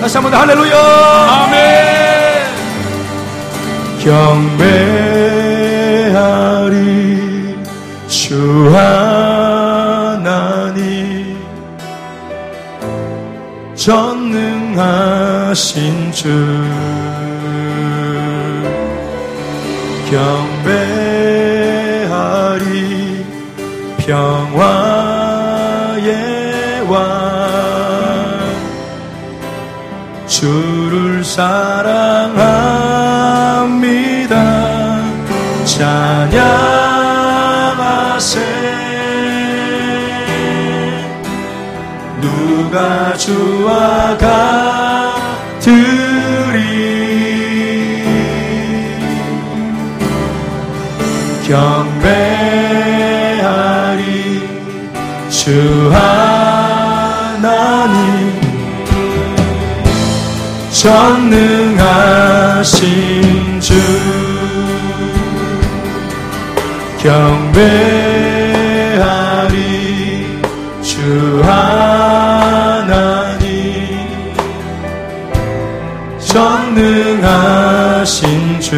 다시 한번 할렐루야. 아멘. 경배하리 주 하나님, 전능하신 주 경배하리, 평화의 왕 주를 사랑합니다. 찬양하세 누가 주와 같으리. 경배하리 주 하나님, 전능하신 주 경배하리 주 하나님, 전능하신 주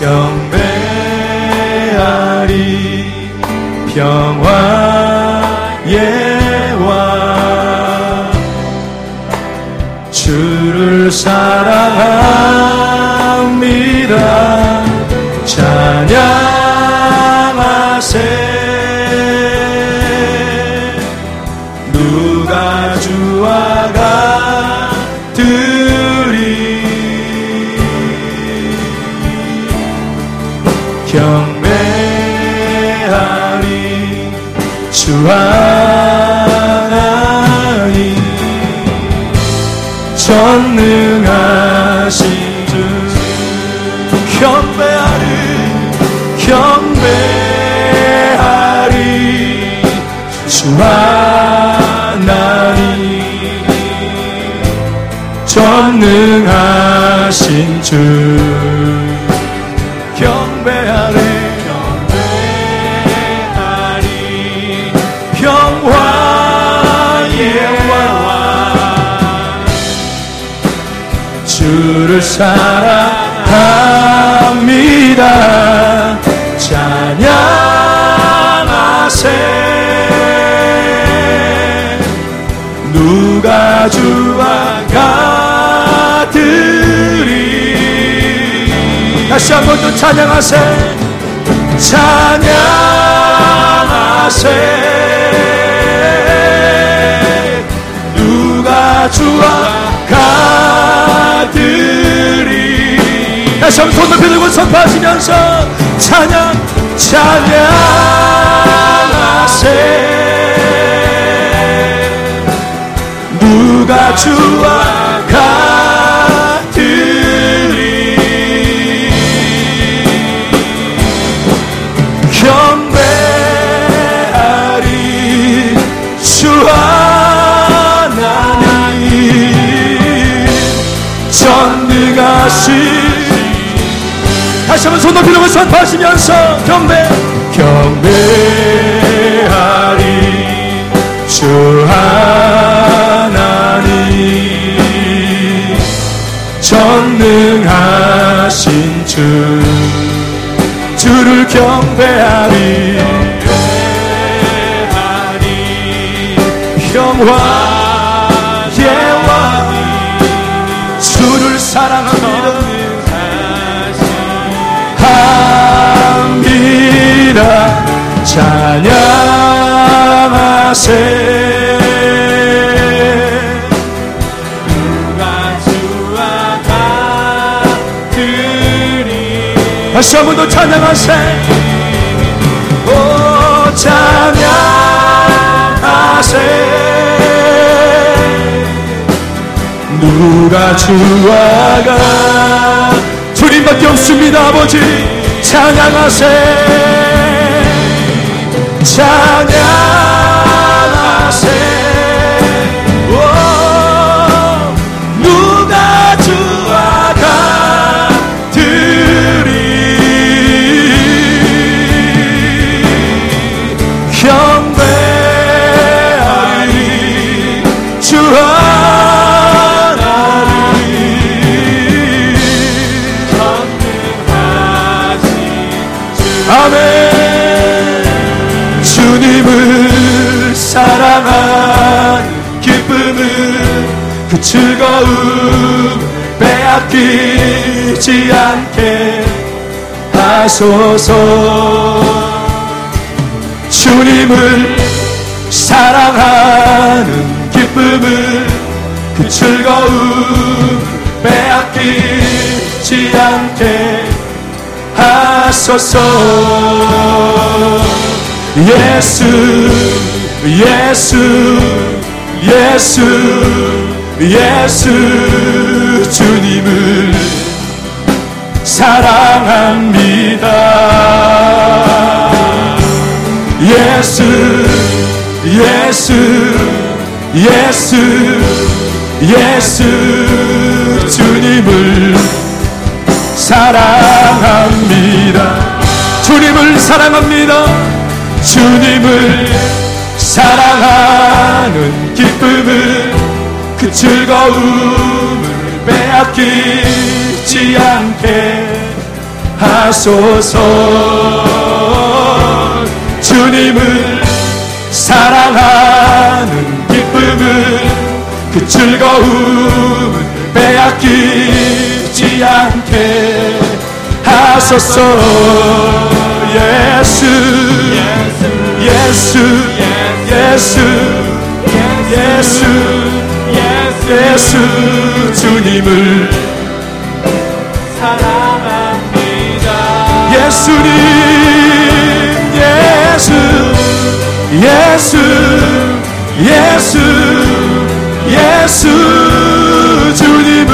경배하리, 평화의 왕 주를 사랑합니다. 찬양하세 누가 주와 같으리. 경배하리 주 하나님, 전능하신 주 경배하리 주 하나님, 전능하신 주 경배하리 평화의 왕 주를 사랑합니다. 찬양하세 누가 주와 같으리. 다시 한번 더 찬양하세. 찬양하세 누가 주와 같으리. 다시 한번 손을 들고 선포하시면서 찬양하세 누가 주와 같으리. 경배하리 주 하나님, 전능하신. 다시 한번 손 높이려고 선포하시면서 경배하리 주 하나님, 전능하신 주 주를 경배하리, 평화의 왕 주를 사랑합니다. 찬양하세 누가 주와 같으리. 다시 한 번 더 찬양하세. 오 찬양하세 누가 주와 같으리. 주님밖에 없습니다. 아버지 찬양하세 찬양하세. 오, 누가 주와 같으리. 경배하리 주님을 사랑한 기쁨은 그 즐거움 빼앗기지 않게 하소서. 주님을 사랑하는 기쁨을 그 즐거움 빼앗기지 않게 하소서. 예수 예수 예수 예수 주님을 사랑합니다. 예수 예수 예수 예수 주님을 사랑합니다. 주님을 사랑합니다. 주님을 사랑하는 기쁨을 그 즐거움을 빼앗기지 않게 하소서. 주님을 사랑하는 기쁨을 그 즐거움을 빼앗기지 않게 하소서. 예수 예수 예수 예수 예수 주님을 사랑합니다. 예수님 예수 예수 예수 예수 주님을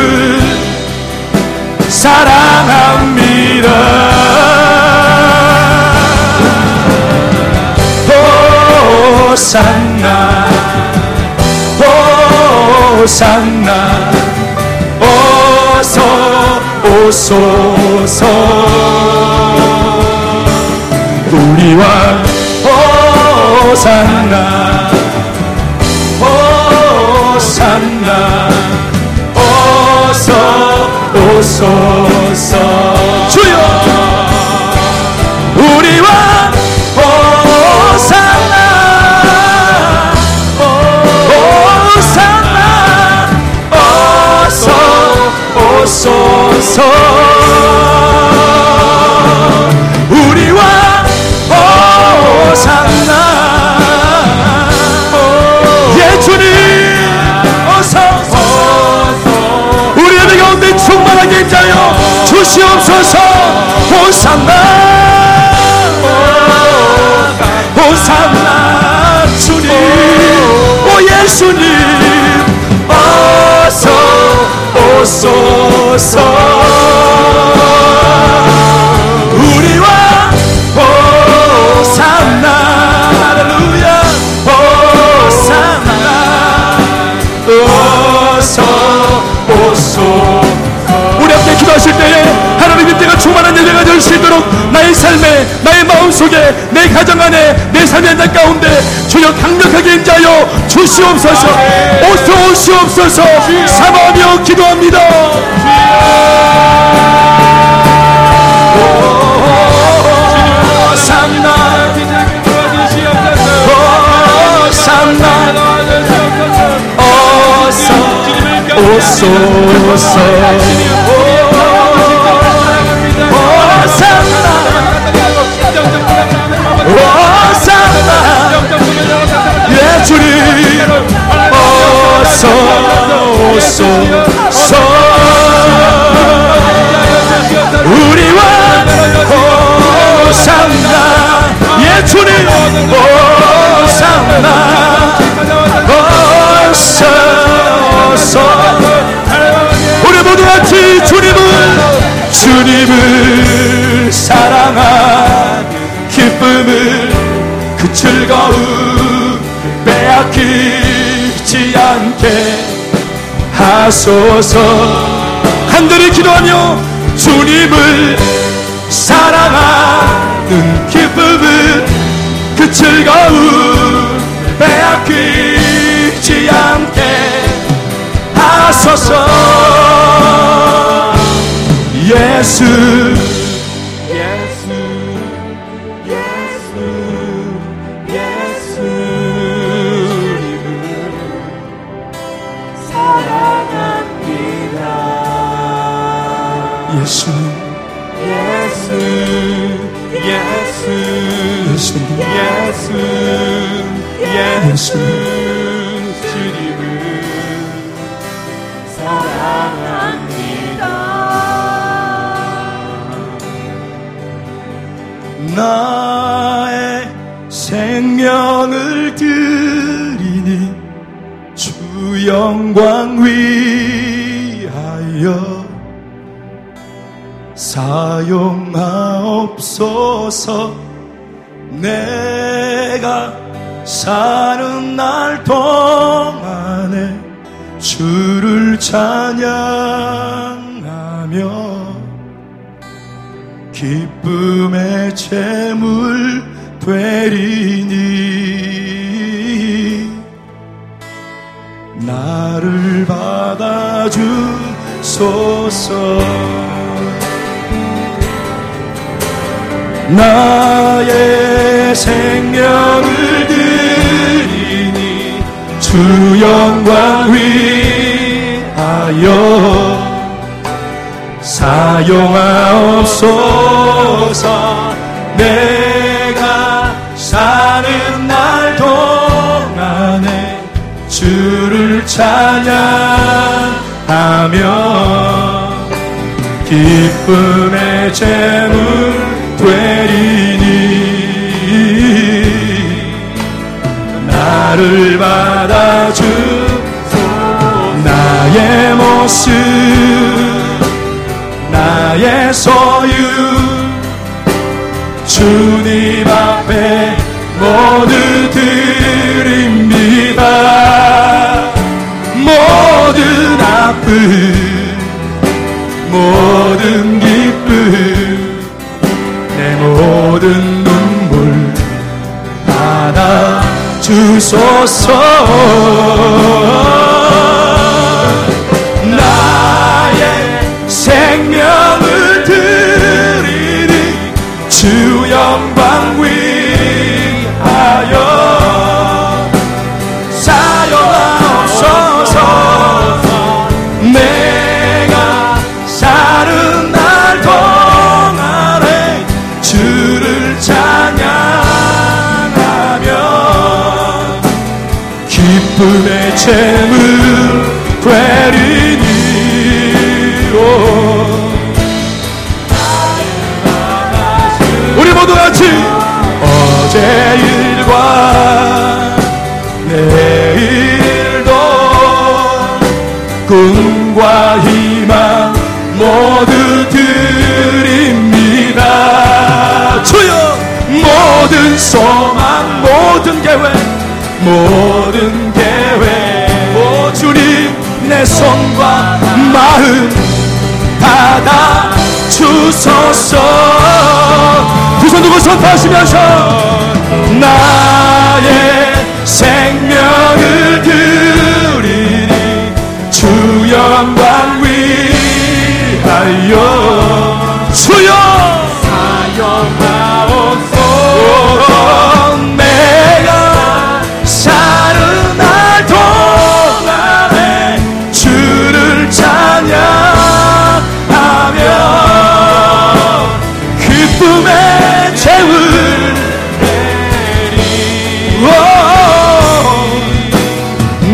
사랑합니다. 호산나 호산나 어서 오소서. 우리와 호산나 호산나 오소서. 주여 우리와 호산나 호산나 어서 오소서. 우리와 호산나 예 주님 충만하게 인자여 주시옵소서. 호산나 호산나 주님 오 예수님 어서 오소서. 우리와 호산나 할렐루야 호산나 어서 오소서. 하실 때에 하나님의 때가 충만한 예배가 될 수 있도록 나의 삶에 나의 마음속에 내 가정 안에 내 삶의 한단 가운데 주여 강력하게 임자여 주시옵소서. 오소 오시옵소서. 사모하며 기도합니다. 호산나 호산나 어서 오소서. 호산나 예 주님 어서 오소서. 우리와 호산나 예 주님 호산나 어서 오소서. 우리 모두 같이 주님을 사랑한 기쁨을 그 즐거움 빼앗기지 않게 하소서. 간절히 기도하며 주님을 사랑하는 기쁨을 그 즐거움 빼앗기지 않게 하소서. 예수 예수 예수 예수 예수 예수 예수 예수 예수 주님을 사랑합니다. 나의 생명을 드리니 주 영광 위하여 사용하옵소서. 내가 사는 날 동안에 주를 찬양하며 기쁨의 재물 되리니 나를 받아주소서. 나의 생명을 드리니 주 영광 위하여 사용하옵소서. 내가 사는 날 동안에 주를 찬양하며 기쁨의 재물 되리니 나를 받아주소. 나의 모습 나의 소유 주님 앞에 모두 드립니다. 모든 아픔 모든 기쁨 모든 눈물 받아주소서. 나의 생명을 드리니 주 영광 위하여 사용하옵소서. 내가 사는 날 동안에 주를 찬양하며 기쁨의 재물 되리니 우리 모두 같이 어제 일과 내일도 꿈과 희망 모두 드립니다. 주여 모든 소망 모든 계획 모든 계획 오 주님 내 손과 마음 받아주소서. 두 손 들고 선포하시면서 나의 생명을 드리니 주 영광 위하여 주여 사용하옵소서. 내가 사는 날 동안에 주를 찬양하며 기쁨의 재물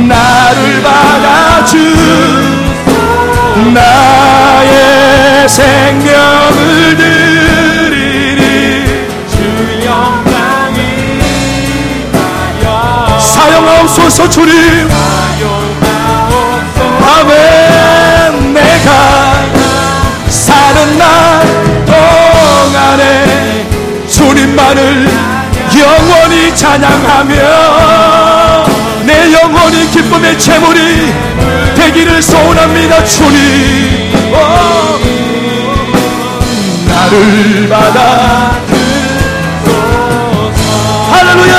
나를 받아주소서. 나의 생명을 드리니 주 영광 위하여 사용하옵소서. 주님 사용하옵소서. 아멘. 내가 사는 날 동안에 주님만을 영원히 찬양하며 내 영혼이 기쁨의 재물이 되기를 소원합니다. 주님 나를 받아 주소서. 할렐루야.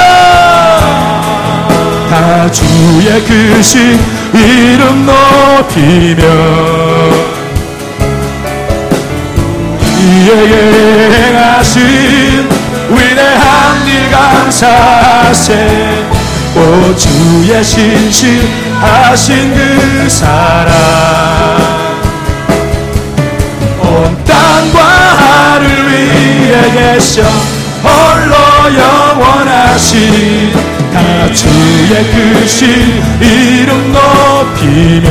다 주의 크신 이름 높이며 이에 행하신 위대한 일 감사세. 오 주의 신실하신 그 사랑 오 온 땅과 하늘 위에 계셔 홀로 영원하시니 다 주의 크신 이름 높이며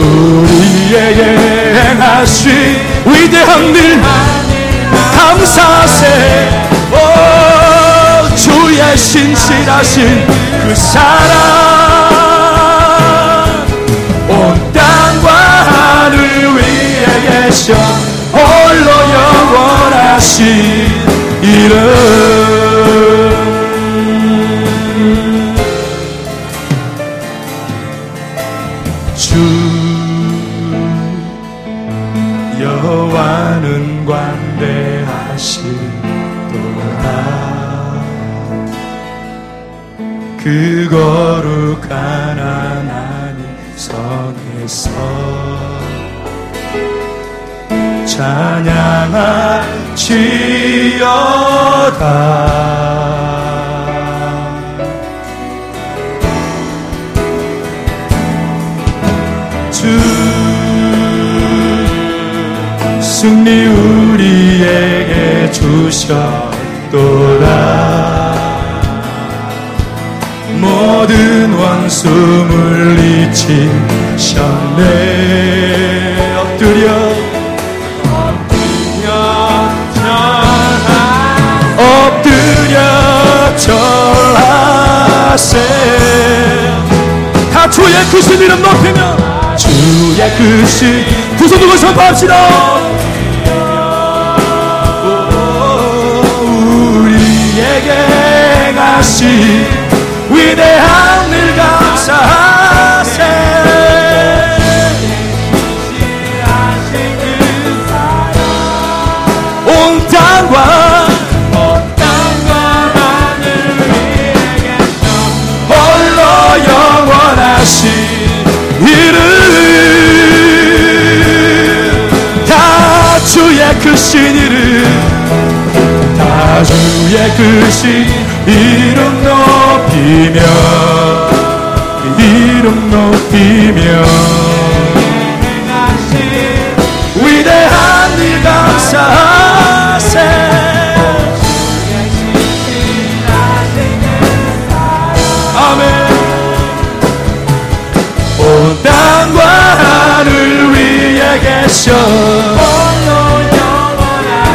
우리의 행하신 위대한 일 감사세 오 주의 신실하신 그 사랑 온 땅과 하늘 위에 계셔 홀로 영원하신 이름 여호와는 관대하시도다 그 거룩한 하나님 성에서 찬양하시어다 승리 우리에게 주셨도다 모든 원수 물리치셨네 엎드려 엎드려 절하세 다 주의 크신 이름 높이며 주의 크신 구속을 선포합시다 위대한 일 감사하세 온 땅과 하늘 위에 홀로 영원하신 이름 다 주의 크신 이름 다 주의 크신 이름 높이며 이름 높이며 위대한 일 감사하세 아멘 온 땅과 하늘 위에 계셔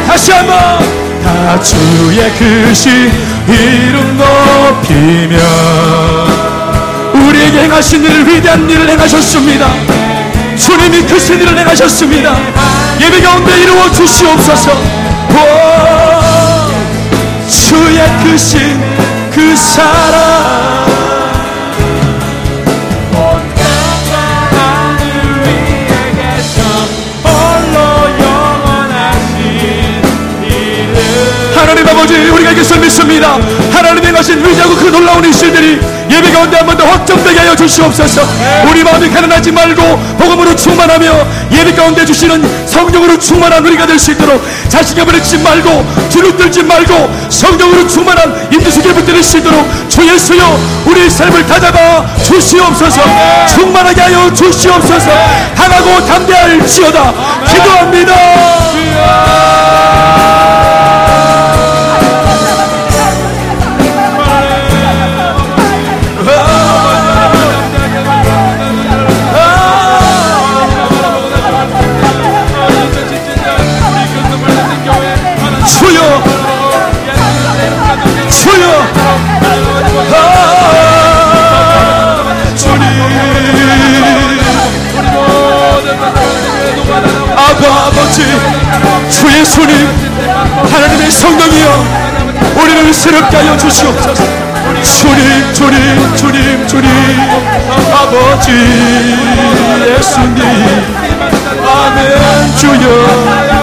다시 한번 다 주의 크신 이름 높이며 우리에게 행하신 일을 위대한 일을 행하셨습니다 주님이 크신 일을 행하셨습니다 예배 가운데 이루어 주시옵소서 오, 주의 크신 그 사랑 온 땅과 하늘 위에 계셔 홀로 영원하신 이름 하나님 아버지 우리가 이길 수 믿습니다 하나님의 가신 위대하고 그 놀라운 일들이 예배 가운데 한 번 더 확정되게 하여 주시옵소서 우리 마음이 가난하지 말고 복음으로 충만하며 예배 가운데 주시는 성령으로 충만한 우리가 될 수 있도록 자신을 버리지 말고 주눅 들지 말고 성령으로 충만한 인도수계 붙들을 수 있도록 주 예수여 우리의 삶을 다잡아 주시옵소서 충만하게 하여 주시옵소서 강하고 담대할지어다 기도합니다 아버지 주의 손이 하나님의 성령이여 우리를 새롭게 하여 주시옵소서 주님 주님 주님 주님 아버지 예수님 아멘 주여